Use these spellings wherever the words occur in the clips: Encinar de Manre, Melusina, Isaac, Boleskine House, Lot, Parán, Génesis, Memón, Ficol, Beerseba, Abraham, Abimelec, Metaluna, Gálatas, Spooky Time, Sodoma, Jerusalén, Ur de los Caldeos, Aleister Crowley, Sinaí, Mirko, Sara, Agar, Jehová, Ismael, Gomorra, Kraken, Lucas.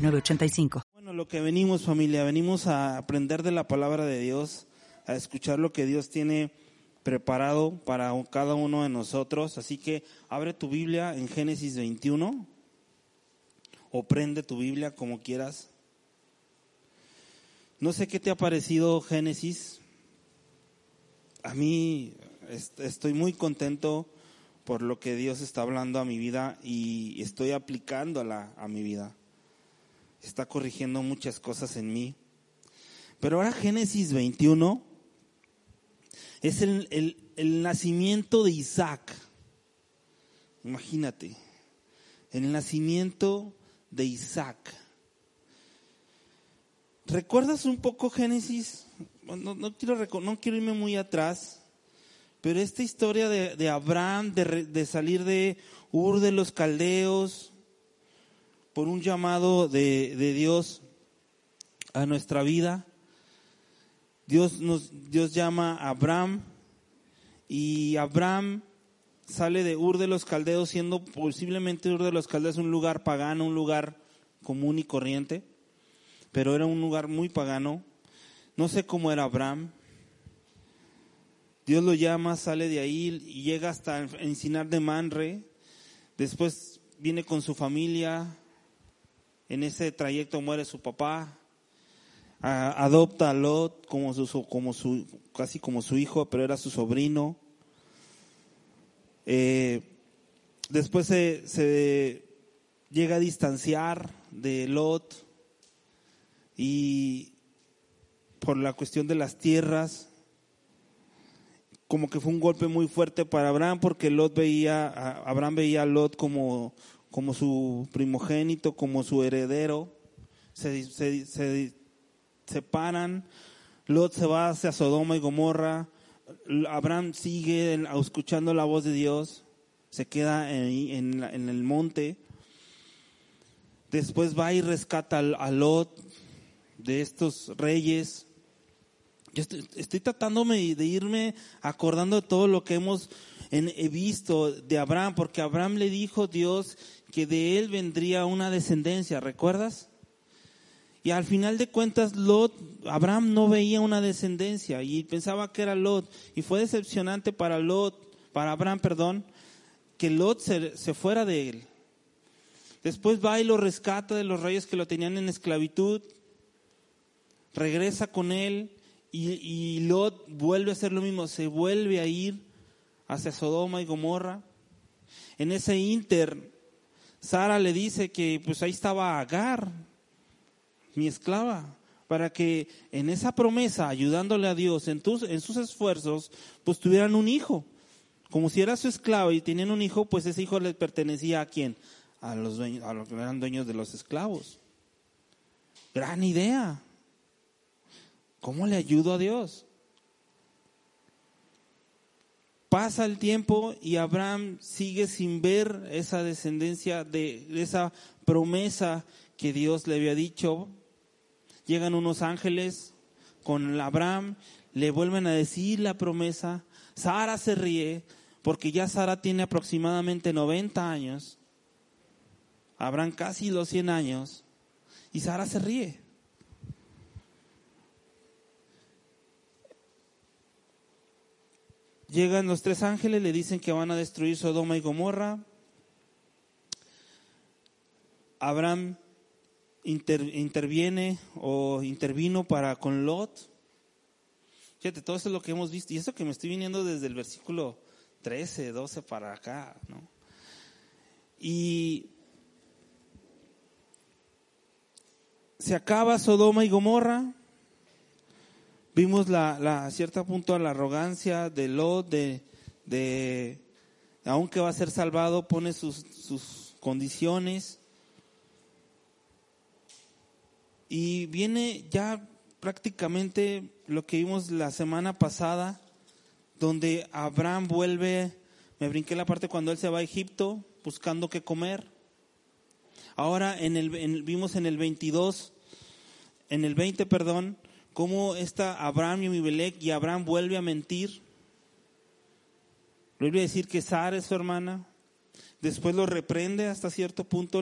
Bueno, lo que venimos, familia, venimos a aprender de la palabra de Dios, a escuchar lo que Dios tiene preparado para cada uno de nosotros. Así que abre tu Biblia en Génesis 21 o prende tu Biblia como quieras. No sé qué te ha parecido Génesis. A mí estoy muy contento por lo que Dios está hablando a mi vida y estoy aplicándola a mi vida. Está corrigiendo muchas cosas en mí. Pero ahora Génesis 21 es el nacimiento de Isaac. Imagínate, el nacimiento de Isaac. ¿Recuerdas un poco Génesis? No quiero irme muy atrás, pero esta historia de Abraham, de salir de Ur de los Caldeos, por un llamado de Dios a nuestra vida. Dios llama a Abraham y Abraham sale de Ur de los Caldeos, siendo posiblemente Ur de los Caldeos un lugar pagano, un lugar común y corriente, pero era un lugar muy pagano. No sé cómo era Abraham. Dios lo llama, sale de ahí y llega hasta Encinar de Manre. Después viene con su familia. En ese trayecto muere su papá, adopta a Lot casi como su hijo, pero era su sobrino. Después se llega a distanciar de Lot y por la cuestión de las tierras, como que fue un golpe muy fuerte para Abraham, porque Abraham veía a Lot como su primogénito, como su heredero. Se separan, Lot se va hacia Sodoma y Gomorra, Abraham sigue escuchando la voz de Dios, se queda en el monte, después va y rescata a Lot de estos reyes. Yo estoy tratándome de irme acordando de todo lo que he visto de Abraham, porque Abraham le dijo Dios que de él vendría una descendencia, ¿recuerdas? Y al final de cuentas Abraham no veía una descendencia y pensaba que era Lot, y fue decepcionante para Abraham, que Lot se fuera de él. Después va y lo rescata de los reyes que lo tenían en esclavitud, regresa con él y Lot vuelve a hacer lo mismo, se vuelve a ir hacia Sodoma y Gomorra. En ese ínter, Sara le dice que pues ahí estaba Agar, mi esclava, para que en esa promesa, ayudándole a Dios en sus esfuerzos, pues tuvieran un hijo. Como si era su esclava y tenían un hijo, pues ese hijo le pertenecía ¿a quién? A los que eran dueños de los esclavos. Gran idea. ¿Cómo le ayudo a Dios? Pasa el tiempo y Abraham sigue sin ver esa descendencia de esa promesa que Dios le había dicho. Llegan unos ángeles con Abraham, le vuelven a decir la promesa. Sara se ríe porque ya Sara tiene aproximadamente 90 años. Abraham casi los 100 años y Sara se ríe. Llegan los tres ángeles, le dicen que van a destruir Sodoma y Gomorra. Abraham intervino con Lot. Fíjate, todo eso es lo que hemos visto. Y eso que me estoy viniendo desde el versículo 13, 12 para acá, ¿no? Y se acaba Sodoma y Gomorra. Vimos a cierto punto la arrogancia de Lot, aunque va a ser salvado, pone sus condiciones. Y viene ya prácticamente lo que vimos la semana pasada, donde Abraham vuelve, me brinqué la parte cuando él se va a Egipto buscando qué comer. Ahora vimos en el 22, en el 20, perdón, cómo está Abraham y Abimelec, y Abraham vuelve a mentir. Vuelve a decir que Sara es su hermana. Después lo reprende hasta cierto punto,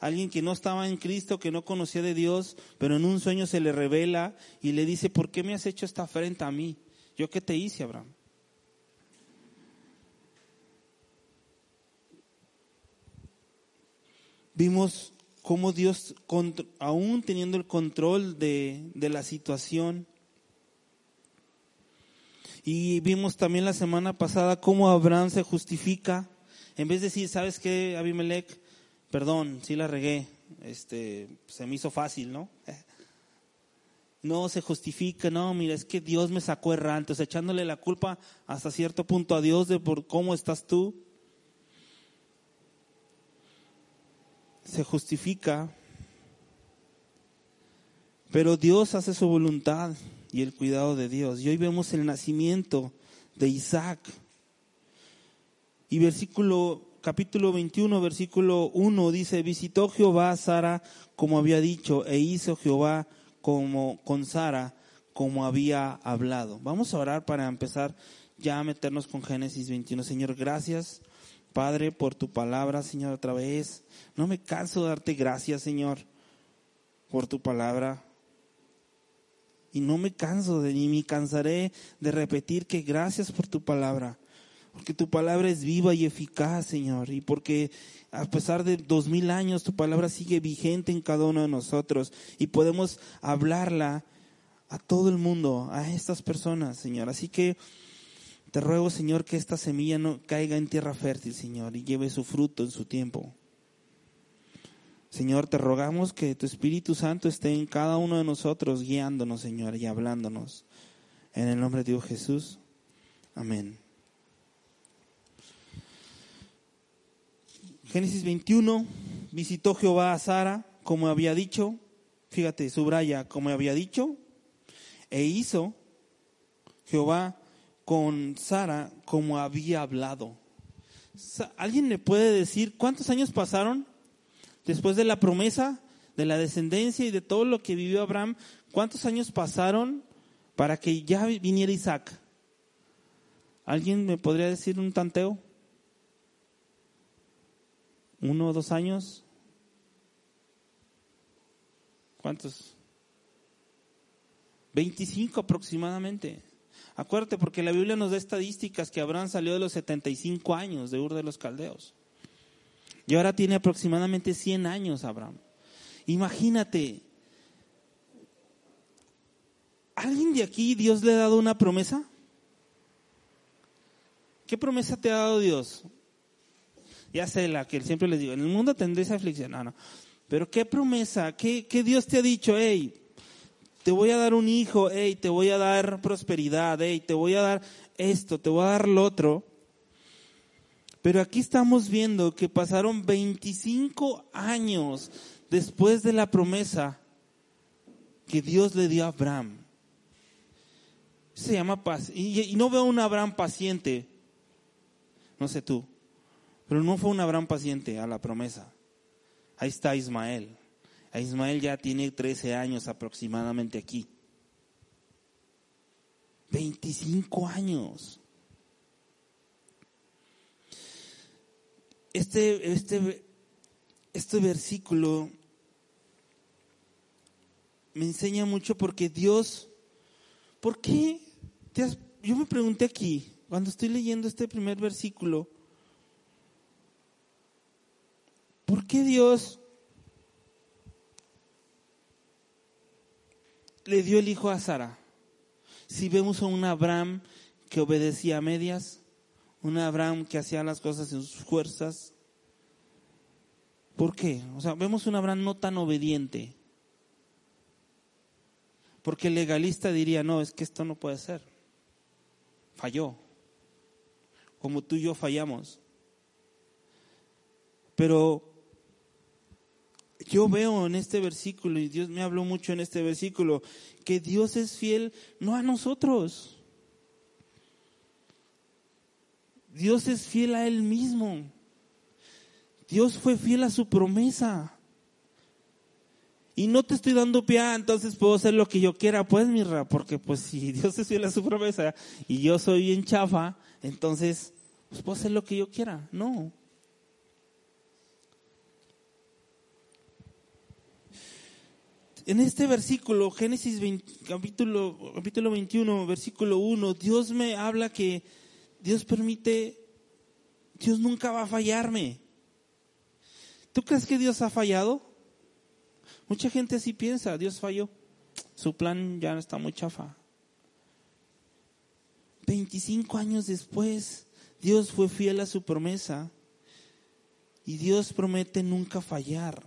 alguien que no estaba en Cristo, que no conocía de Dios, pero en un sueño se le revela y le dice: ¿por qué me has hecho esta afrenta a mí? ¿Yo qué te hice, Abraham? Vimos cómo Dios, aún teniendo el control de la situación, y vimos también la semana pasada cómo Abraham se justifica. En vez de decir: ¿sabes qué, Abimelec? Perdón, sí la regué, se me hizo fácil, ¿no? No se justifica, no, mira, es que Dios me sacó errante, o sea, echándole la culpa hasta cierto punto a Dios de por cómo estás tú. Se justifica, pero Dios hace su voluntad y el cuidado de Dios. Y hoy vemos el nacimiento de Isaac. Y capítulo 21, versículo 1 dice: visitó Jehová a Sara como había dicho, e hizo Jehová con Sara como había hablado. Vamos a orar para empezar ya a meternos con Génesis 21. Señor, gracias, Padre, por tu palabra, Señor, otra vez. No me canso de darte gracias, Señor, por tu palabra. Y no me canso ni me cansaré de repetir que gracias por tu palabra. Porque tu palabra es viva y eficaz, Señor, y porque a pesar de 2000 años tu palabra sigue vigente en cada uno de nosotros y podemos hablarla a todo el mundo, a estas personas, Señor. Así que te ruego, Señor, que esta semilla no caiga en tierra fértil, Señor, y lleve su fruto en su tiempo. Señor, te rogamos que tu Espíritu Santo esté en cada uno de nosotros, guiándonos, Señor, y hablándonos. En el nombre de Dios Jesús. Amén. Génesis 21, visitó Jehová a Sara, como había dicho, fíjate, subraya, como había dicho, e hizo Jehová con Sara como había hablado. ¿Alguien le puede decir cuántos años pasaron después de la promesa, de la descendencia y de todo lo que vivió Abraham? ¿Cuántos años pasaron para que ya viniera Isaac? ¿Alguien me podría decir un tanteo? 1 o 2 años. ¿Cuántos? 25 aproximadamente. Acuérdate, porque la Biblia nos da estadísticas que Abraham salió de los 75 años de Ur de los Caldeos. Y ahora tiene aproximadamente 100 años Abraham. Imagínate. ¿Alguien de aquí Dios le ha dado una promesa? ¿Qué promesa te ha dado Dios? Ya sé, la que siempre les digo, en el mundo tendréis aflicción. No, no. Pero qué promesa, qué Dios te ha dicho: hey, te voy a dar un hijo, hey, te voy a dar prosperidad, hey, te voy a dar esto, te voy a dar lo otro. Pero aquí estamos viendo que pasaron 25 años después de la promesa que Dios le dio a Abraham. Se llama paz. Y no veo un Abraham paciente. No sé tú. Pero no fue un Abraham paciente a la promesa. Ahí está Ismael. Ismael ya tiene 13 años aproximadamente aquí. 25 años. Este versículo me enseña mucho, porque Dios, ¿por qué? Yo me pregunté aquí, cuando estoy leyendo este primer versículo, ¿por qué Dios le dio el hijo a Sara? Si vemos a un Abraham que obedecía a medias, un Abraham que hacía las cosas en sus fuerzas. ¿Por qué? O sea, vemos un Abraham no tan obediente. Porque el legalista diría: no, es que esto no puede ser. Falló. Como tú y yo fallamos. Pero Yo veo en este versículo, y Dios me habló mucho en este versículo, que Dios es fiel no a nosotros. Dios es fiel a Él mismo. Dios fue fiel a su promesa. Y no te estoy dando pie, entonces puedo hacer lo que yo quiera, pues, mirra, porque pues si Dios es fiel a su promesa y yo soy bien chafa, entonces pues puedo hacer lo que yo quiera. No. En este versículo, Génesis 20, capítulo 21, versículo 1, Dios me habla que Dios permite, Dios nunca va a fallarme. ¿Tú crees que Dios ha fallado? Mucha gente así piensa, Dios falló, su plan ya está muy chafa. 25 años después, Dios fue fiel a su promesa y Dios promete nunca fallar.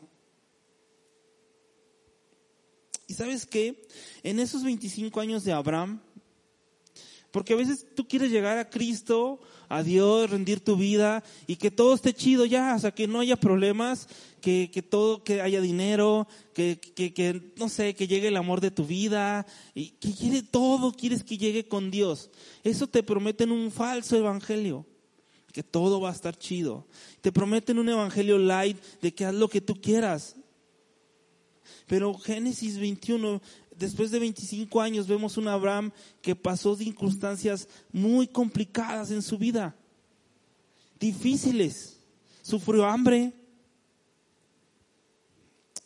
¿Y sabes qué? En esos 25 años de Abraham, porque a veces tú quieres llegar a Cristo, a Dios, rendir tu vida y que todo esté chido ya, o sea, que no haya problemas, que todo, que haya dinero, que no sé, que llegue el amor de tu vida, y que llegue todo, quieres que llegue con Dios. Eso te prometen un falso evangelio, que todo va a estar chido. Te prometen un evangelio light de que haz lo que tú quieras. Pero Génesis 21, después de 25 años, vemos un Abraham que pasó circunstancias muy complicadas en su vida, difíciles. Sufrió hambre,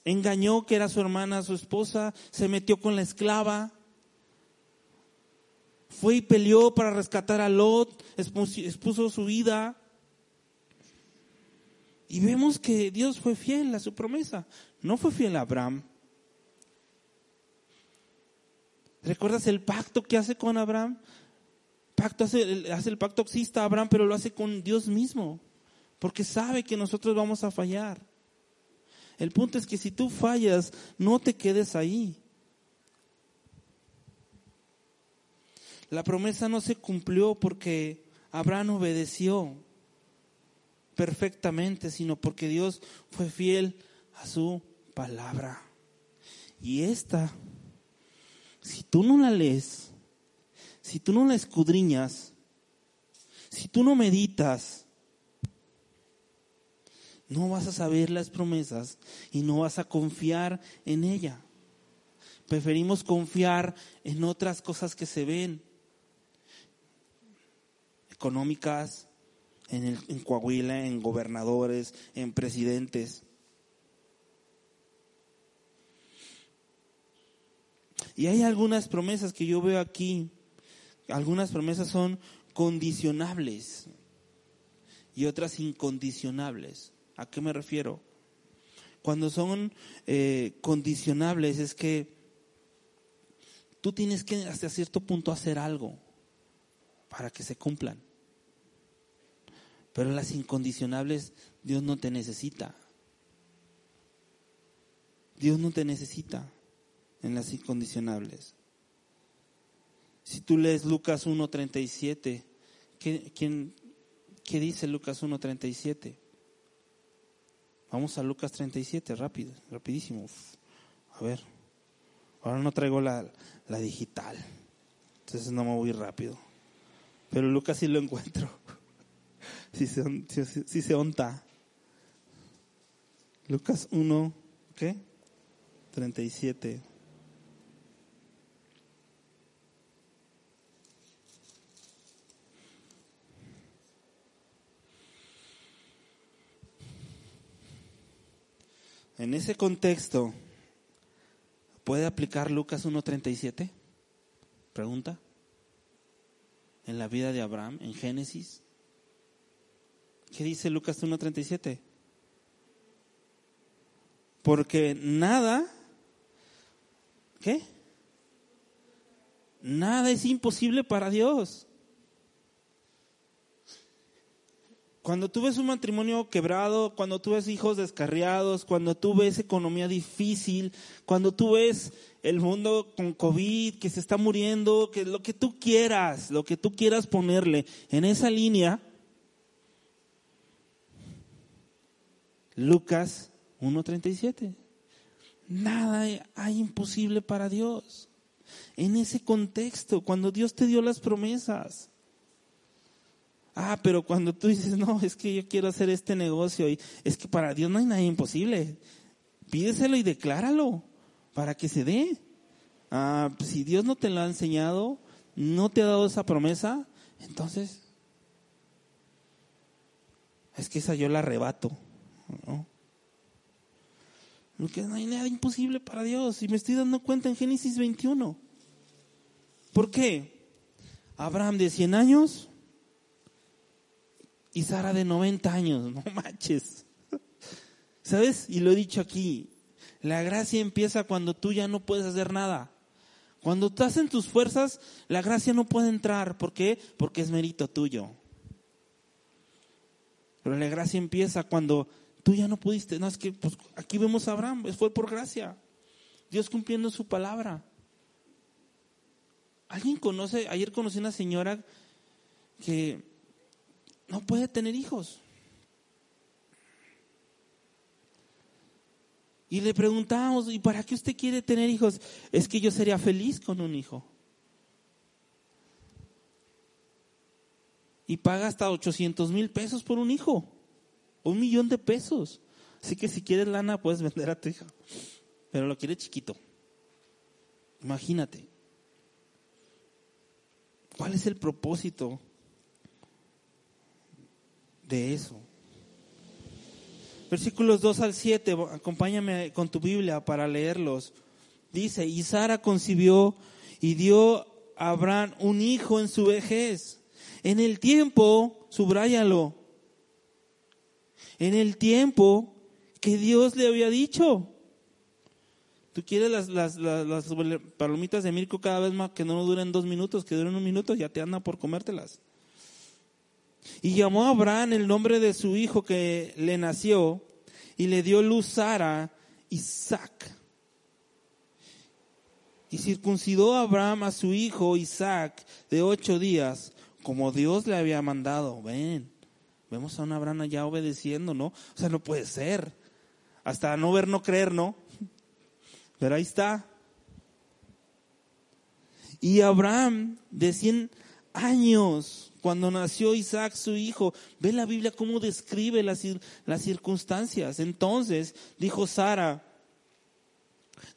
engañó que era su hermana, su esposa, se metió con la esclava, fue y peleó para rescatar a Lot, expuso su vida. Y vemos que Dios fue fiel a su promesa. No fue fiel a Abraham. ¿Recuerdas el pacto que hace con Abraham? Hace el pacto exista Abraham, pero lo hace con Dios mismo, porque sabe que nosotros vamos a fallar. El punto es que si tú fallas, no te quedes ahí. La promesa no se cumplió porque Abraham obedeció perfectamente, sino porque Dios fue fiel a su palabra. Y esta, si tú no la lees, si tú no la escudriñas, si tú no meditas, no vas a saber las promesas y no vas a confiar en ella. Preferimos confiar en otras cosas que se ven, económicas, en Coahuila, en gobernadores, en presidentes. Y hay algunas promesas que yo veo aquí. Algunas promesas son condicionables y otras incondicionables. ¿A qué me refiero? Cuando son condicionables es que tú tienes que hasta cierto punto hacer algo para que se cumplan. Pero las incondicionables, Dios no te necesita. Dios no te necesita en las incondicionables. Si tú lees Lucas 1:37, ¿qué dice Lucas 1:37? Vamos a Lucas 37, rapidísimo. A ver, ahora no traigo la digital, entonces no me voy rápido. Pero Lucas sí lo encuentro. Sí se onta. Lucas 1, ¿qué? 37. En ese contexto, ¿puede aplicar Lucas 1:37? Pregunta. En la vida de Abraham, en Génesis. ¿Qué dice Lucas 1:37? Porque nada, ¿qué? Nada es imposible para Dios. Cuando tú ves un matrimonio quebrado, cuando tú ves hijos descarriados, cuando tú ves economía difícil, cuando tú ves el mundo con COVID, que se está muriendo, que lo que tú quieras ponerle en esa línea, Lucas 1:37. Nada hay imposible para Dios. En ese contexto, cuando Dios te dio las promesas. Ah, pero cuando tú dices, no, es que yo quiero hacer este negocio, y es que para Dios no hay nada imposible. Pídeselo y decláralo para que se dé. Ah, pues si Dios no te lo ha enseñado, no te ha dado esa promesa, entonces es que esa yo la arrebato, ¿no? Porque no hay nada imposible para Dios, y me estoy dando cuenta en Génesis 21. ¿Por qué? Abraham de 100 años y Sara de 90 años, no manches. ¿Sabes? Y lo he dicho aquí, la gracia empieza cuando tú ya no puedes hacer nada. Cuando estás en tus fuerzas, la gracia no puede entrar. ¿Por qué? Porque es mérito tuyo. Pero la gracia empieza cuando tú ya no pudiste. No, es que pues, aquí vemos a Abraham, fue por gracia. Dios cumpliendo su palabra. ¿Alguien conoce? Ayer conocí una señora que no puede tener hijos. Y le preguntábamos, ¿y para qué usted quiere tener hijos? Es que yo sería feliz con un hijo. Y paga hasta 800,000 pesos por un hijo. $1,000,000. Así que si quieres lana puedes vender a tu hija. Pero lo quiere chiquito. Imagínate. ¿Cuál es el propósito de eso? Versículos 2 al 7, acompáñame con tu Biblia para leerlos. Dice, y Sara concibió y dio a Abraham un hijo en su vejez. En el tiempo, subráyalo, en el tiempo que Dios le había dicho. ¿Tú quieres las palomitas de Mirko cada vez más que no duren 2 minutos, que duren 1 minuto? Ya te anda por comértelas. Y llamó a Abraham el nombre de su hijo que le nació, y le dio luz Sara, Isaac. Y circuncidó a Abraham a su hijo Isaac de 8 días, como Dios le había mandado. Ven, vemos a un Abraham allá obedeciendo, ¿no? O sea, no puede ser. Hasta no ver, no creer, ¿no? Pero ahí está. Y Abraham de 100 años... cuando nació Isaac, su hijo. Ve la Biblia cómo describe las circunstancias. Entonces dijo Sara,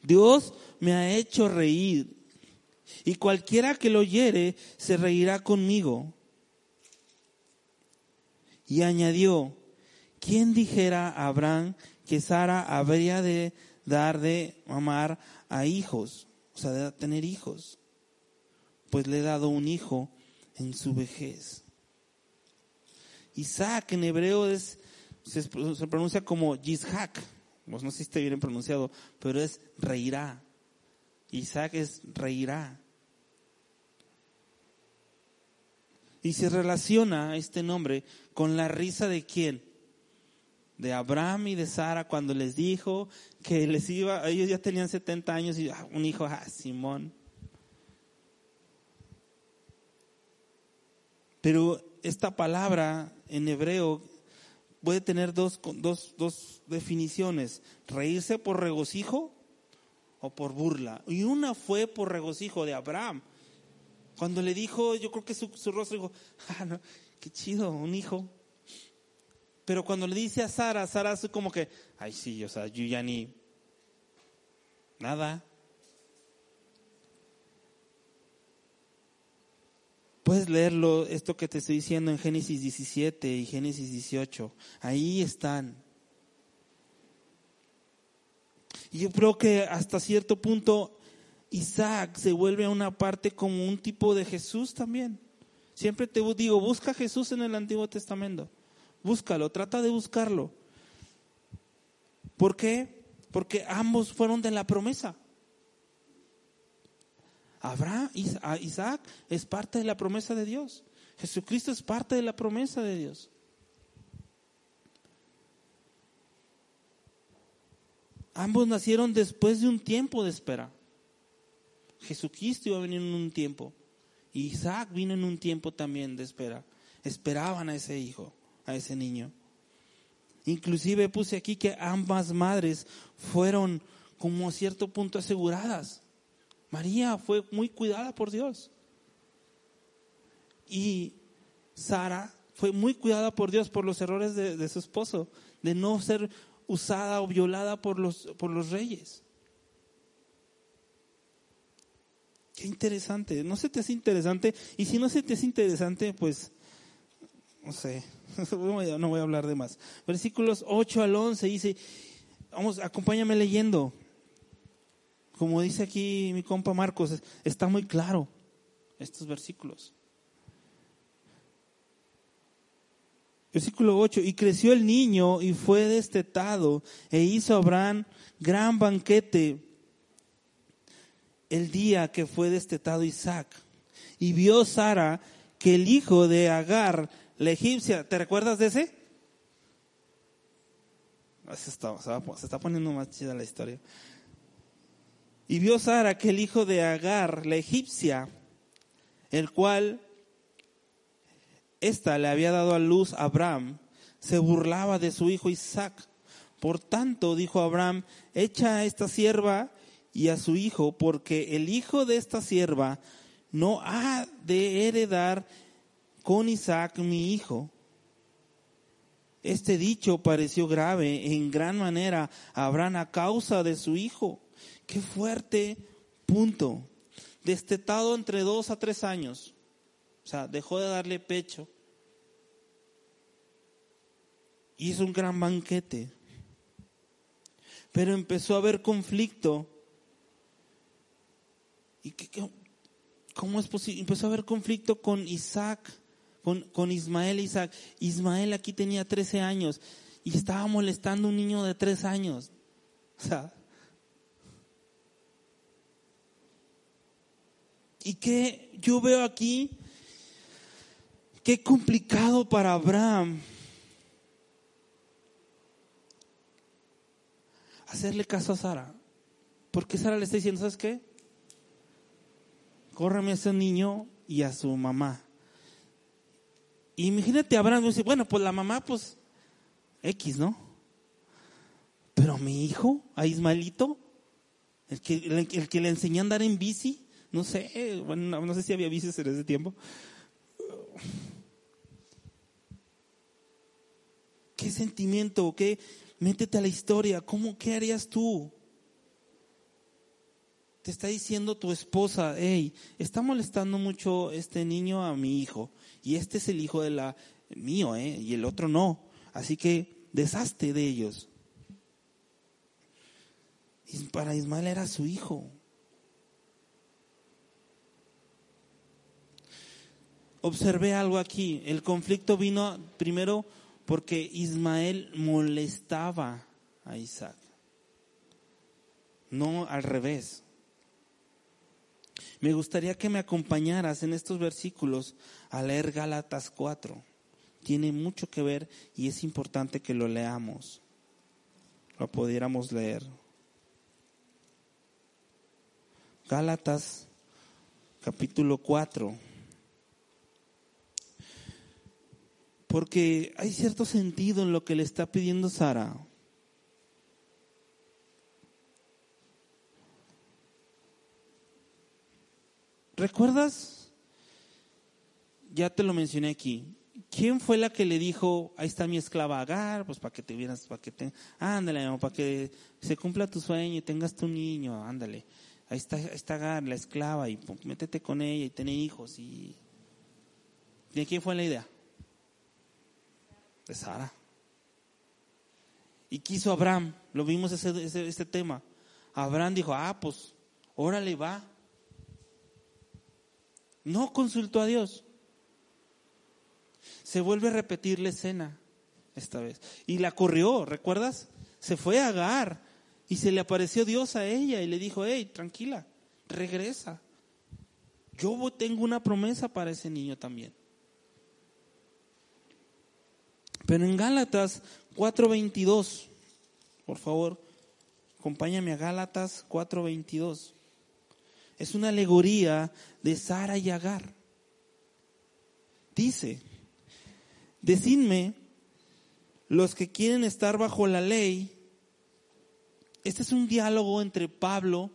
Dios me ha hecho reír, y cualquiera que lo oyere se reirá conmigo. Y añadió, ¿quién dijera a Abraham que Sara habría de dar de mamar a hijos? O sea, de tener hijos. Pues le he dado un hijo en su vejez. Isaac en hebreo se pronuncia como Yishak. Pues no sé si está bien pronunciado, pero es reirá. Isaac es reirá. Y se relaciona este nombre con la risa de ¿quién? De Abraham y de Sara, cuando les dijo que les iba, ellos ya tenían 70 años y un hijo, Simón. Pero esta palabra en hebreo puede tener dos definiciones. Reírse por regocijo o por burla. Y una fue por regocijo de Abraham. Cuando le dijo, yo creo que su rostro dijo, no, qué chido, un hijo. Pero cuando le dice a Sara es como que, ay sí, o sea, yo ya ni nada. Puedes leerlo, esto que te estoy diciendo en Génesis 17 y Génesis 18. Ahí están. Y yo creo que hasta cierto punto Isaac se vuelve a una parte como un tipo de Jesús también. Siempre te digo, busca a Jesús en el Antiguo Testamento. Búscalo, trata de buscarlo. ¿Por qué? Porque ambos fueron de la promesa. Abraham, Isaac es parte de la promesa de Dios. Jesucristo es parte de la promesa de Dios. Ambos nacieron después de un tiempo de espera. Jesucristo iba a venir en un tiempo. Isaac vino en un tiempo también de espera. Esperaban a ese hijo, a ese niño. Inclusive puse aquí que ambas madres fueron como a cierto punto aseguradas. María fue muy cuidada por Dios. Y Sara fue muy cuidada por Dios por los errores de su esposo, de no ser usada o violada por los reyes. Qué interesante. ¿No se te hace interesante? Y si no se te hace interesante, pues, no sé, no voy a hablar de más. Versículos 8 al 11 dice, vamos, acompáñame leyendo. Como dice aquí mi compa Marcos, está muy claro estos versículos. Versículo 8, y creció el niño y fue destetado, e hizo Abraham gran banquete el día que fue destetado Isaac. Y vio Sara que el hijo de Agar, la egipcia, ¿te recuerdas de ese? Se está poniendo más chida la historia. Y vio Sara que el hijo de Agar, la egipcia, el cual ésta le había dado a luz a Abraham, se burlaba de su hijo Isaac. Por tanto, dijo Abraham, echa a esta sierva y a su hijo, porque el hijo de esta sierva no ha de heredar con Isaac mi hijo. Este dicho pareció grave en gran manera a Abraham a causa de su hijo. ¡Qué fuerte punto! Destetado entre 2 a 3 años. O sea, dejó de darle pecho. Hizo un gran banquete. Pero empezó a haber conflicto. ¿Y cómo es posible? Empezó a haber conflicto con Isaac, con Ismael e Isaac. Ismael aquí tenía 13 años y estaba molestando a un niño de 3 años. O sea, y que yo veo aquí, qué complicado para Abraham hacerle caso a Sara, porque Sara le está diciendo, ¿sabes qué? Córreme a ese niño y a su mamá. Y imagínate, Abraham dice, bueno, pues la mamá, pues X, ¿no? Pero mi hijo, a Ismaelito, el que le enseñó a andar en bici. No sé, bueno, no sé si había bicis en ese tiempo. ¿Qué sentimiento? ¿Qué? Métete a la historia. ¿Cómo? ¿Qué harías tú? Te está diciendo tu esposa, hey, está molestando mucho este niño a mi hijo. Y este es el hijo de el mío, y el otro no. Así que deshazte de ellos. Y para Ismael era su hijo. Observé algo aquí, el conflicto vino primero porque Ismael molestaba a Isaac, no al revés. Me gustaría que me acompañaras en estos versículos a leer Gálatas 4, tiene mucho que ver y es importante que lo leamos, lo pudiéramos leer. Gálatas capítulo 4. Porque hay cierto sentido en lo que le está pidiendo Sara. ¿Recuerdas? Ya te lo mencioné aquí. ¿Quién fue la que le dijo, ahí está mi esclava Agar, pues para que te vieras, ándale, para que se cumpla tu sueño y tengas tu niño, ándale. Ahí está Agar, la esclava, y pum, métete con ella y tené hijos. Y ¿de quién fue la idea? De Sara. Y quiso Abraham, lo vimos este tema. Abraham dijo, pues, órale va. No consultó a Dios. Se vuelve a repetir la escena esta vez. Y la corrió, ¿recuerdas? Se fue a Agar y se le apareció Dios a ella y le dijo, hey, tranquila, regresa. Yo tengo una promesa para ese niño también. Pero en Gálatas 4:22, por favor, acompáñame a Gálatas 4:22. Es una alegoría de Sara y Agar. Dice, decidme los que quieren estar bajo la ley, Este es un diálogo entre Pablo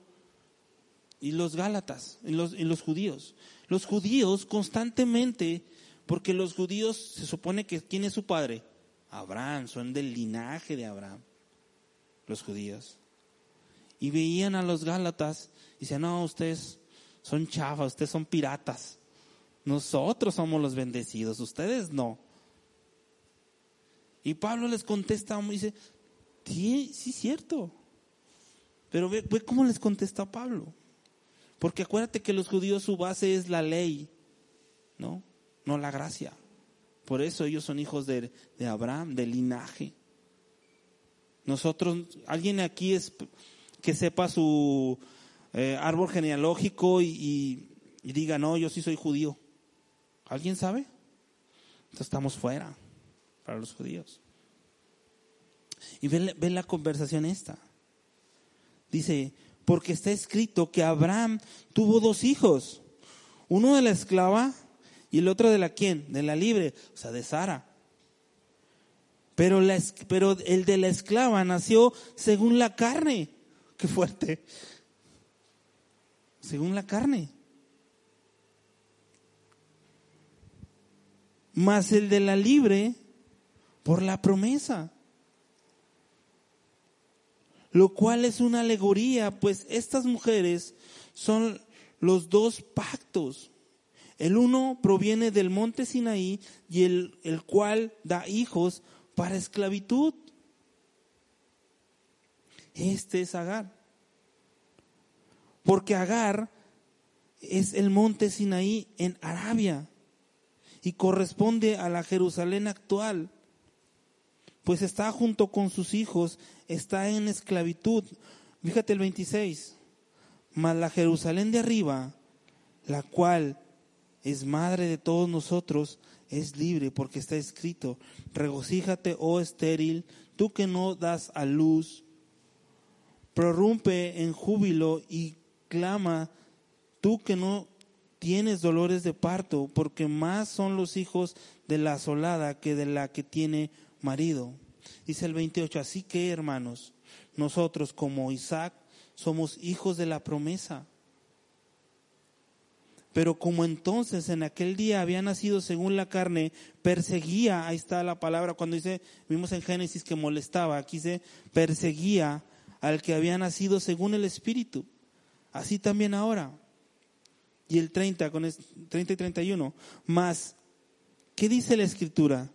y los gálatas, en los judíos. Los judíos constantemente, porque los judíos se supone que ¿quién es su padre? Abraham, son del linaje de Abraham, los judíos. Y veían a los gálatas y decían, no, ustedes son chafas, ustedes son piratas. Nosotros somos los bendecidos, ustedes no. Y Pablo les contesta y dice, sí, es cierto. Pero ve cómo les contesta Pablo. Porque acuérdate que los judíos su base es la ley, ¿no? No la gracia. Por eso ellos son hijos de Abraham, del linaje. Nosotros, alguien aquí es que sepa su árbol genealógico y diga, no, yo sí soy judío. ¿Alguien sabe? Entonces estamos fuera para los judíos. Y ve la conversación esta. Dice, porque está escrito que Abraham tuvo 2 hijos, uno de la esclava y el otro de la ¿quién? De la libre, o sea, de Sara. Pero el de la esclava nació según la carne. ¡Qué fuerte! Según la carne. Mas el de la libre por la promesa. Lo cual es una alegoría, pues estas mujeres son los 2 pactos. El uno proviene del monte Sinaí y el cual da hijos para esclavitud. Este es Agar. Porque Agar es el monte Sinaí en Arabia y corresponde a la Jerusalén actual. Pues está junto con sus hijos, está en esclavitud. Fíjate el 26. Mas la Jerusalén de arriba, la cual es madre de todos nosotros, es libre, porque está escrito, regocíjate, oh estéril, tú que no das a luz, prorrumpe en júbilo y clama, tú que no tienes dolores de parto, porque más son los hijos de la asolada que de la que tiene marido. Dice el 28, así que hermanos, nosotros como Isaac somos hijos de la promesa. Pero como entonces en aquel día había nacido según la carne, perseguía, ahí está la palabra, cuando dice, vimos en Génesis que molestaba, aquí dice, perseguía al que había nacido según el Espíritu, así también ahora. Y el 30, con el 30 y 31, más, ¿qué dice la Escritura?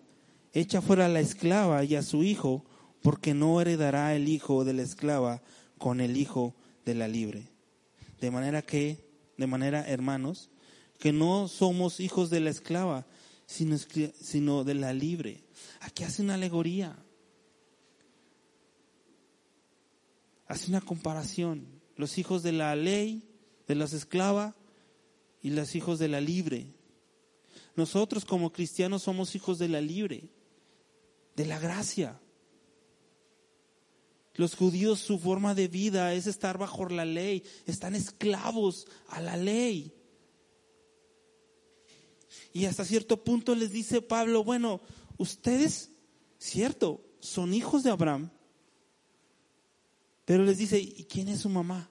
Echa fuera a la esclava y a su hijo, porque no heredará el hijo de la esclava con el hijo de la libre. De manera, hermanos, que no somos hijos de la esclava, sino de la libre. Aquí hace una alegoría. Hace una comparación. Los hijos de la ley, de las esclavas, y los hijos de la libre. Nosotros como cristianos somos hijos de la libre, de la gracia. Los judíos, su forma de vida es estar bajo la ley, están esclavos a la ley. Y hasta cierto punto les dice Pablo, bueno, ustedes, cierto, son hijos de Abraham, pero les dice, ¿y quién es su mamá?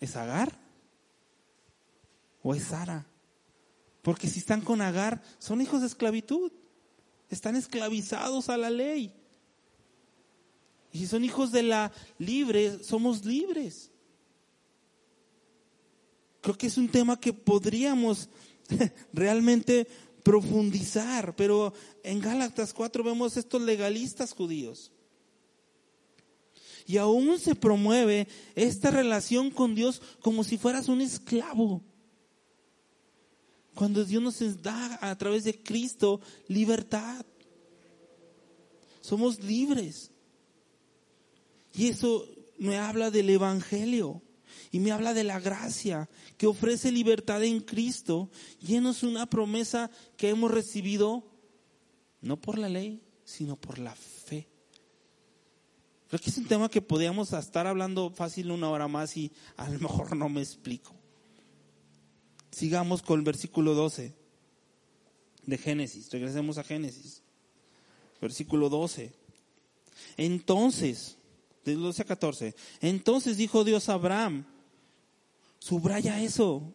¿Es Agar? ¿O es Sara? Porque si están con Agar, son hijos de esclavitud. Están esclavizados a la ley. Y si son hijos de la libre, somos libres. Creo que es un tema que podríamos realmente profundizar. Pero en Gálatas 4 vemos estos legalistas judíos. Y aún se promueve esta relación con Dios como si fueras un esclavo. Cuando Dios nos da a través de Cristo libertad, somos libres. Y eso me habla del Evangelio y me habla de la gracia que ofrece libertad en Cristo, llenos de una promesa que hemos recibido no por la ley, sino por la fe. Creo que es un tema que podríamos estar hablando fácil 1 hora más y a lo mejor no me explico. Sigamos con el versículo 12 de Génesis. Regresemos a Génesis. Versículo 12. Entonces, del 12 a 14, entonces dijo Dios a Abraham, subraya eso.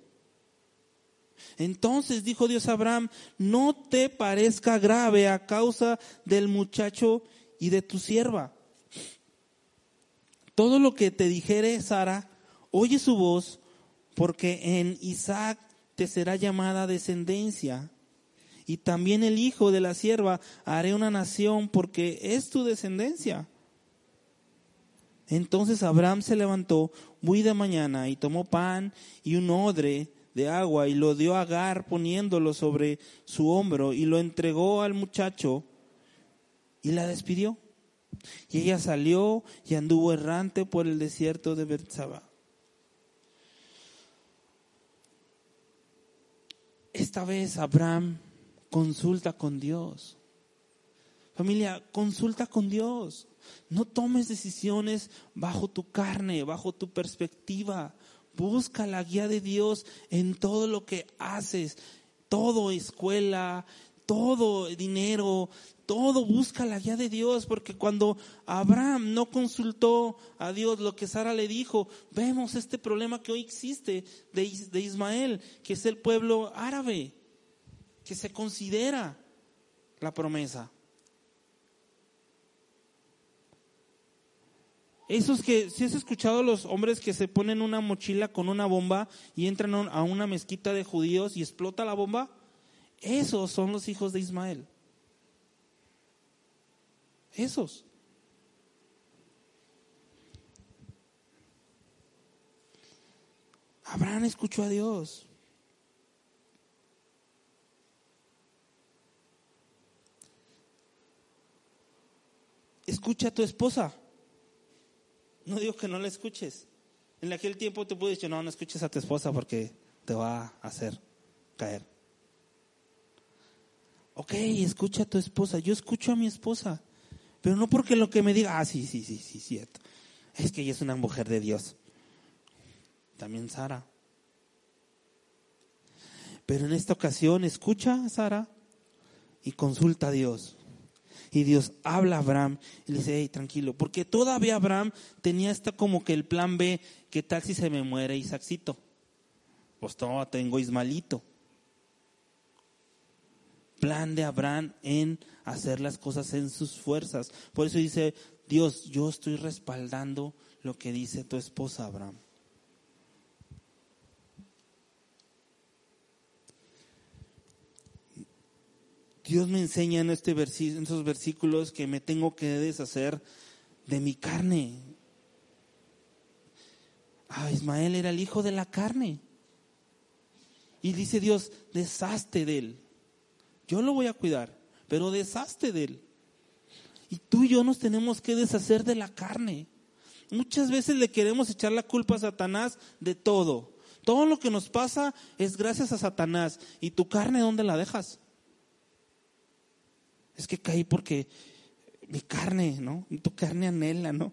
Entonces dijo Dios a Abraham, no te parezca grave a causa del muchacho y de tu sierva. Todo lo que te dijere Sara, oye su voz, porque en Isaac te será llamada descendencia. Y también el hijo de la sierva haré una nación, porque es tu descendencia. Entonces Abraham se levantó muy de mañana y tomó pan y un odre de agua y lo dio a Agar poniéndolo sobre su hombro y lo entregó al muchacho y la despidió. Y ella salió y anduvo errante por el desierto de Beerseba. Esta vez Abraham consulta con Dios. Familia, consulta con Dios. No tomes decisiones bajo tu carne, bajo tu perspectiva. Busca la guía de Dios en todo lo que haces, todo escuela, todo dinero, todo busca la guía de Dios, porque cuando Abraham no consultó a Dios lo que Sara le dijo, vemos este problema que hoy existe de Ismael, que es el pueblo árabe, que se considera la promesa. Esos que, si has escuchado los hombres que se ponen una mochila con una bomba y entran a una mezquita de judíos y explota la bomba, esos son los hijos de Ismael. Esos. Abraham escuchó a Dios. Escucha a tu esposa. No digo que no la escuches. En aquel tiempo te pude decir, no escuches a tu esposa porque te va a hacer caer. Ok, escucha a tu esposa. Yo escucho a mi esposa, pero no porque lo que me diga, sí, cierto. Es que ella es una mujer de Dios. También Sara. Pero en esta ocasión escucha a Sara y consulta a Dios. Y Dios habla a Abraham y le dice, hey, tranquilo, porque todavía Abraham tenía esta como que el plan B, ¿qué tal si se me muere Isaacito? Pues todo tengo Ismaelito. Plan de Abraham en hacer las cosas en sus fuerzas. Por eso dice, Dios, yo estoy respaldando lo que dice tu esposa Abraham. Dios me enseña en estos versículos que me tengo que deshacer de mi carne. Ah, Ismael era el hijo de la carne. Y dice Dios, deshazte de él. Yo lo voy a cuidar, pero deshazte de él. Y tú y yo nos tenemos que deshacer de la carne. Muchas veces le queremos echar la culpa a Satanás de todo. Todo lo que nos pasa es gracias a Satanás. ¿Y tu carne dónde la dejas? Es que caí porque mi carne, ¿no? Tu carne anhela, ¿no?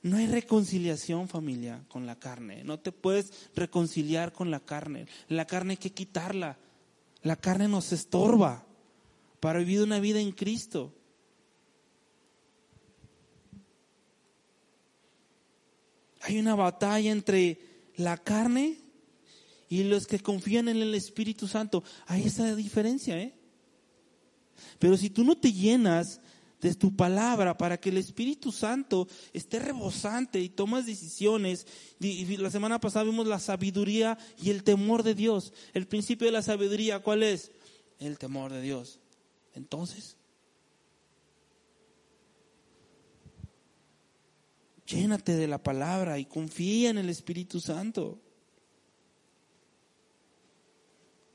No hay reconciliación, familia, con la carne. No te puedes reconciliar con la carne. La carne hay que quitarla. La carne nos estorba para vivir una vida en Cristo. Hay una batalla entre la carne y los que confían en el Espíritu Santo. Hay esa diferencia, ¿eh? Pero si tú no te llenas de tu palabra para que el Espíritu Santo esté rebosante y tomas decisiones, y la semana pasada vimos la sabiduría y el temor de Dios. El principio de la sabiduría, ¿cuál es? El temor de Dios. Entonces, llénate de la palabra y confía en el Espíritu Santo.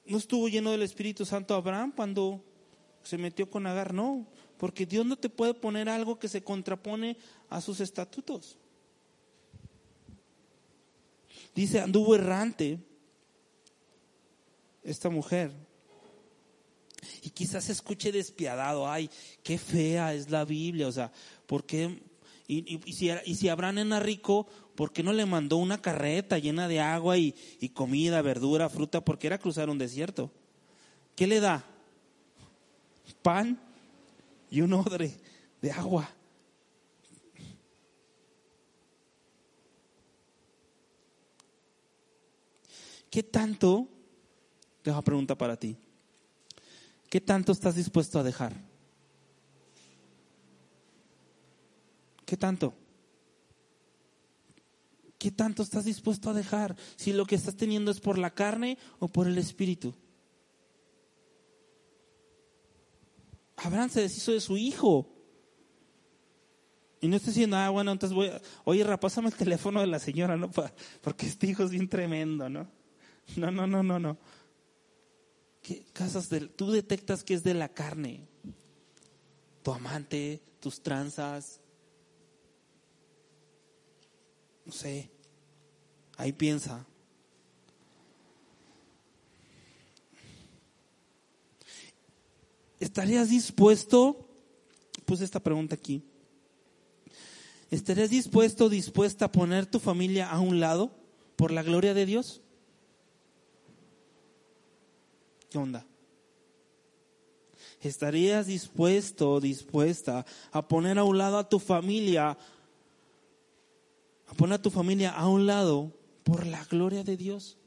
¿No estuvo lleno del Espíritu Santo Abraham cuando se metió con Agar? No, porque Dios no te puede poner algo que se contrapone a sus estatutos. Dice, anduvo errante esta mujer. Y quizás se escuche despiadado, ay, qué fea es la Biblia, o sea, ¿por qué? Y si Abraham era rico, ¿por qué no le mandó una carreta llena de agua y comida, verdura, fruta? Porque era cruzar un desierto. ¿Qué le da? Pan y un odre de agua. ¿Qué tanto? Tengo una pregunta para ti. ¿Qué tanto estás dispuesto a dejar? ¿Qué tanto? ¿Qué tanto estás dispuesto a dejar? Si lo que estás teniendo es por la carne o por el espíritu. Abraham se deshizo de su hijo. Y no está diciendo, bueno, entonces voy a... Oye, pásame el teléfono de la señora, ¿no? Porque este hijo es bien tremendo, ¿no? No. ¿Qué casas tú detectas que es de la carne? Tu amante, tus tranzas. No sé. Ahí piensa. ¿Estarías dispuesto? Puse esta pregunta aquí. ¿Estarías dispuesto o dispuesta a poner tu familia a un lado por la gloria de Dios? ¿Qué onda? ¿Estarías dispuesto o dispuesta a poner a un lado a tu familia, a poner a tu familia a un lado por la gloria de Dios?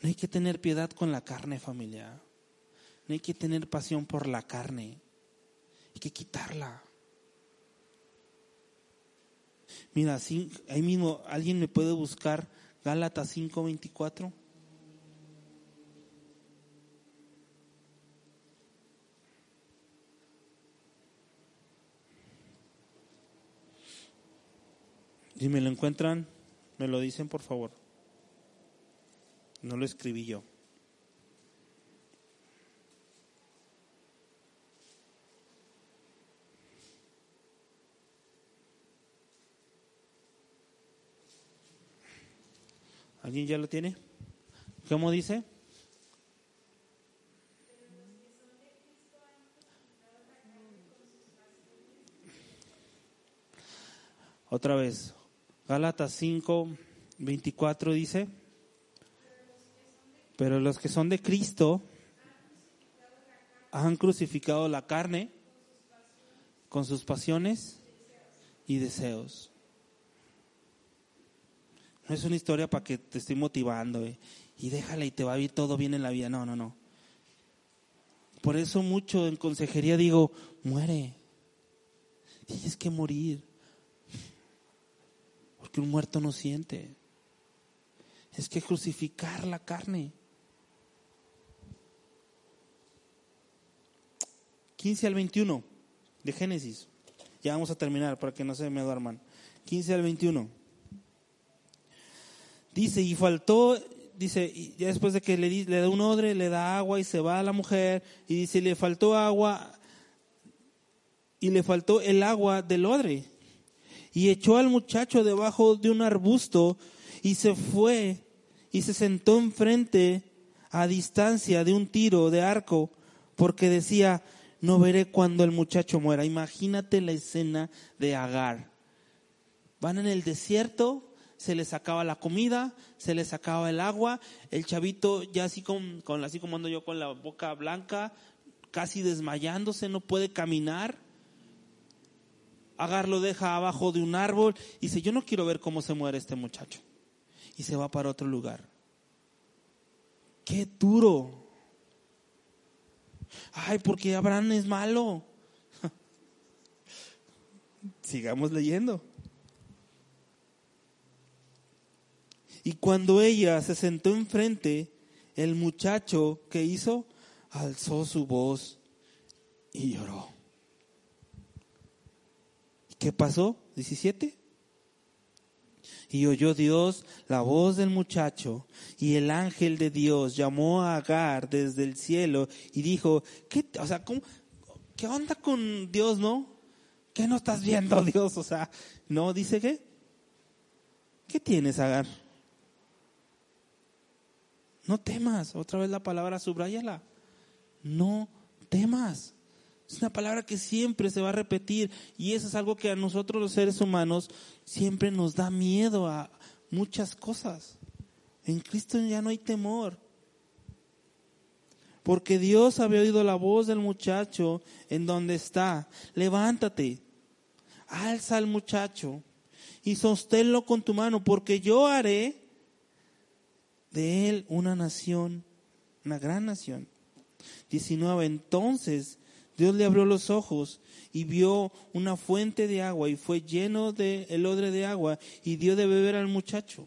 No hay que tener piedad con la carne, familia. No hay que tener pasión por la carne. Hay que quitarla. Mira, ahí mismo alguien me puede buscar Gálatas 5:24. Si me lo encuentran, me lo dicen, por favor. No lo escribí yo. ¿Alguien ya lo tiene? ¿Cómo dice? Otra vez. Gálatas 5:24 dice: pero los que son de Cristo han crucificado la carne con sus pasiones y deseos. No es una historia para que te esté motivando y déjala y te va a ir todo bien en la vida. No. Por eso mucho en consejería digo, muere. Tienes que morir. Porque un muerto no siente. Es que crucificar la carne. 15 al 21 de Génesis. Ya vamos a terminar para que no se me duerman. 15 al 21. Dice, y faltó, dice, y ya después de que le da un odre, le da agua y se va a la mujer, y dice, le faltó agua, y le faltó el agua del odre. Y echó al muchacho debajo de un arbusto, y se fue, y se sentó enfrente a distancia de un tiro de arco, porque decía, no veré cuando el muchacho muera. Imagínate la escena de Agar. Van en el desierto. Se les acaba la comida, se les acaba el agua, el chavito ya así como ando yo, con la boca blanca, casi desmayándose, no puede caminar. Agar lo deja abajo de un árbol y dice, yo no quiero ver cómo se muere este muchacho. Y se va para otro lugar. ¡Qué duro! ¡Ay, porque Abraham es malo! Sigamos leyendo. Y cuando ella se sentó enfrente, el muchacho, ¿qué hizo? Alzó su voz y lloró. ¿Qué pasó? 17. Y oyó Dios la voz del muchacho, y el ángel de Dios llamó a Agar desde el cielo y dijo, ¿qué onda con Dios, no? ¿Qué no estás viendo, Dios? No, dice ¿qué tienes, Agar? No temas, otra vez la palabra, subráyala. No temas. Es una palabra que siempre se va a repetir y eso es algo que a nosotros los seres humanos siempre nos da miedo a muchas cosas. En Cristo ya no hay temor. porque Dios había oído la voz del muchacho en donde está. Levántate, alza al muchacho y sosténlo con tu mano, porque yo haré de él una nación, una gran nación. 19. Entonces Dios le abrió los ojos y vio una fuente de agua y fue lleno de odre de agua y dio de beber al muchacho.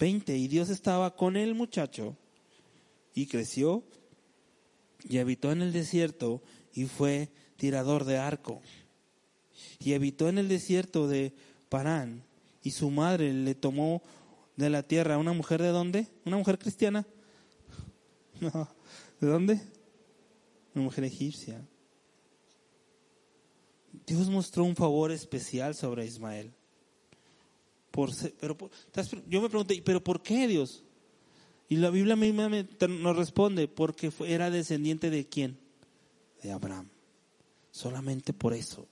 20. Y Dios estaba con el muchacho y creció y habitó en el desierto y fue tirador de arco. Y habitó en el desierto de Parán y su madre le tomó de la tierra. ¿Una mujer de dónde? ¿Una mujer cristiana? No. ¿De dónde? Una mujer egipcia. Dios mostró un favor especial sobre Ismael. Yo me pregunté, ¿pero por qué Dios? Y la Biblia misma nos responde, porque era descendiente ¿de quién? De Abraham. Solamente por eso.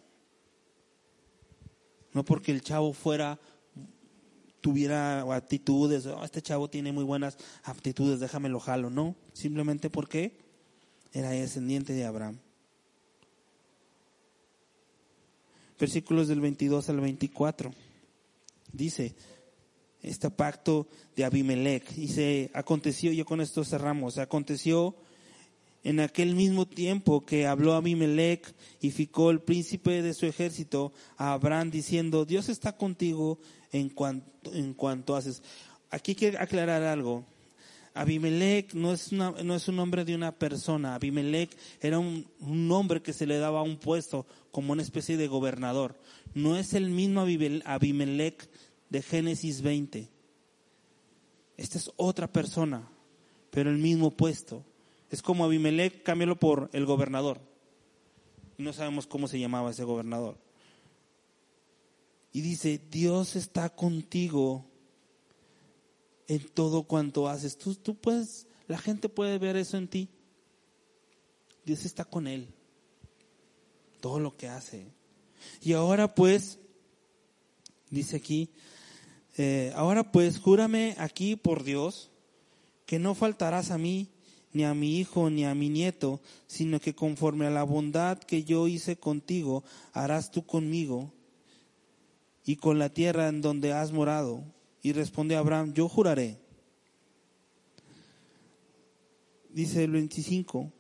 No porque el chavo tuviera aptitudes, este chavo tiene muy buenas aptitudes, déjamelo jalo. No, simplemente porque era descendiente de Abraham. Versículos del 22 al 24. Dice, este pacto de Abimelec, dice, aconteció, yo con esto cerramos, aconteció en aquel mismo tiempo que habló Abimelec y Ficol, príncipe de su ejército, a Abraham diciendo, Dios está contigo en cuanto haces. Aquí hay que aclarar algo. Abimelec no es un nombre de una persona. Abimelec era un nombre que se le daba a un puesto, como una especie de gobernador. No es el mismo Abimelec de Génesis 20. Esta es otra persona, pero el mismo puesto. Es como Abimelec, cámbialo por el gobernador. No sabemos cómo se llamaba ese gobernador. Y dice, Dios está contigo en todo cuanto haces. Tú puedes, la gente puede ver eso en ti. Dios está con él. Todo lo que hace. Y ahora pues, dice aquí, ahora pues, júrame aquí por Dios, que no faltarás a mí, ni a mi hijo, ni a mi nieto, sino que conforme a la bondad que yo hice contigo, harás tú conmigo y con la tierra en donde has morado. Y responde Abraham, yo juraré. Dice el 25,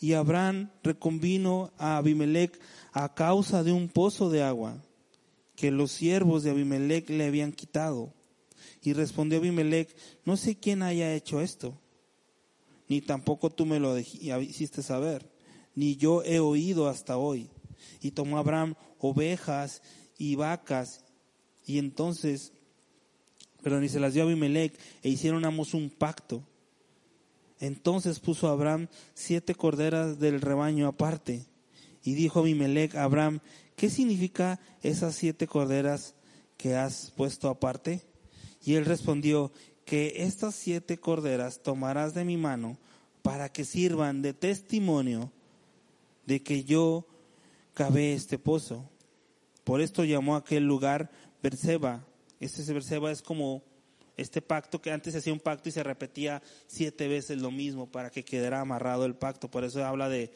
y Abraham reconvino a Abimelec a causa de un pozo de agua que los siervos de Abimelec le habían quitado. Y respondió Abimelec, no sé quién haya hecho esto, ni tampoco tú me lo hiciste saber, ni yo he oído hasta hoy. Y tomó Abraham ovejas y vacas, y se las dio a Abimelec, e hicieron ambos un pacto. Entonces puso Abraham 7 corderas del rebaño aparte, y dijo Abimelec a Abraham, ¿qué significa esas 7 corderas que has puesto aparte? Y él respondió, que estas 7 corderas tomarás de mi mano para que sirvan de testimonio de que yo cavé este pozo. Por esto llamó aquel lugar Beerseba. Este Beerseba es como este pacto que antes se hacía un pacto y se repetía 7 veces lo mismo para que quedara amarrado el pacto. Por eso habla de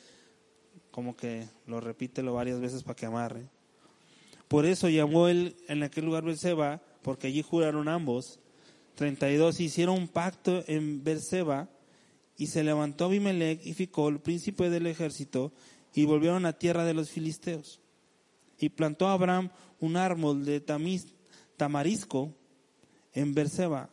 como que lo repítelo varias veces para que amarre. Por eso llamó él en aquel lugar Beerseba, porque allí juraron ambos. 32, hicieron un pacto en Beerseba y se levantó Abimelec y Ficol, príncipe del ejército, y volvieron a tierra de los filisteos. Y plantó Abraham un árbol de tamarisco en Beerseba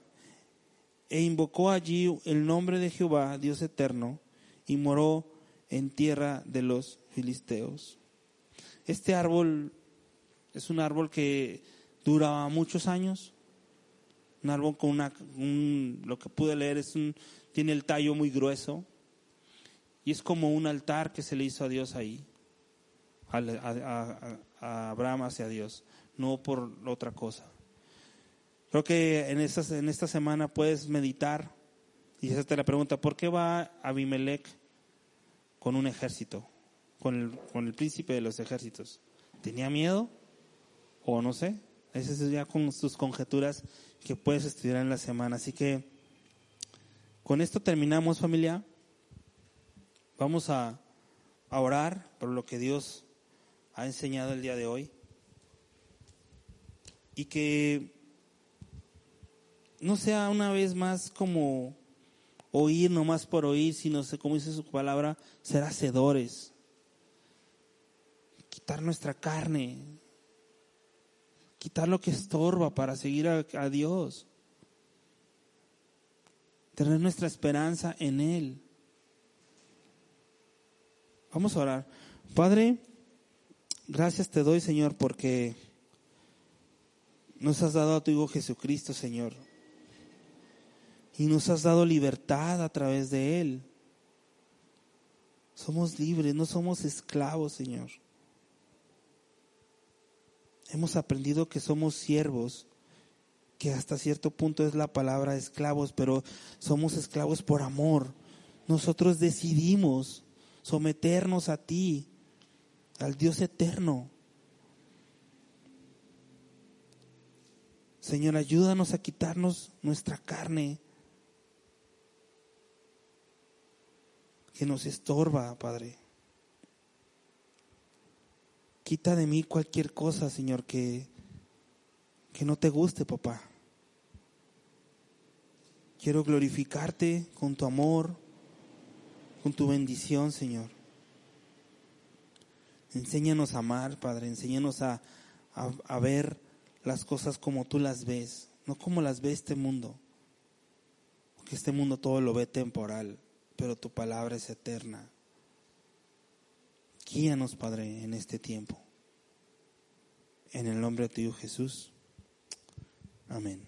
e invocó allí el nombre de Jehová, Dios eterno, y moró en tierra de los filisteos. Este árbol es un árbol que duraba muchos años. Un árbol con lo que pude leer tiene el tallo muy grueso y es como un altar que se le hizo a Dios ahí, a Abraham hacia Dios, no por otra cosa. Creo que en esta semana puedes meditar y hacerte la pregunta, ¿por qué va Abimelec con un ejército, con el príncipe de los ejércitos? ¿Tenía miedo? O no sé. Esas ya con sus conjeturas que puedes estudiar en la semana. Así que Con esto terminamos, familia. Vamos a orar por lo que Dios ha enseñado el día de hoy. Y que no sea una vez más como oír nomás por oír, sino, como dice su palabra, ser hacedores. Quitar nuestra carne, quitar lo que estorba para seguir a Dios, tener nuestra esperanza en Él. Vamos a orar. Padre, gracias te doy, Señor, porque nos has dado a tu Hijo Jesucristo, Señor, y nos has dado libertad a través de Él. Somos libres, no somos esclavos, Señor. Hemos aprendido que somos siervos, que hasta cierto punto es la palabra esclavos, pero somos esclavos por amor. Nosotros decidimos someternos a ti, al Dios eterno. Señor, ayúdanos a quitarnos nuestra carne que nos estorba, Padre. Quita de mí cualquier cosa, Señor, que no te guste, papá. Quiero glorificarte con tu amor, con tu bendición, Señor. Enséñanos a amar, Padre. Enséñanos a ver las cosas como tú las ves, no como las ve este mundo. Porque este mundo todo lo ve temporal, pero tu palabra es eterna. Guíanos, Padre, en este tiempo. En el nombre de tu Hijo Jesús. Amén.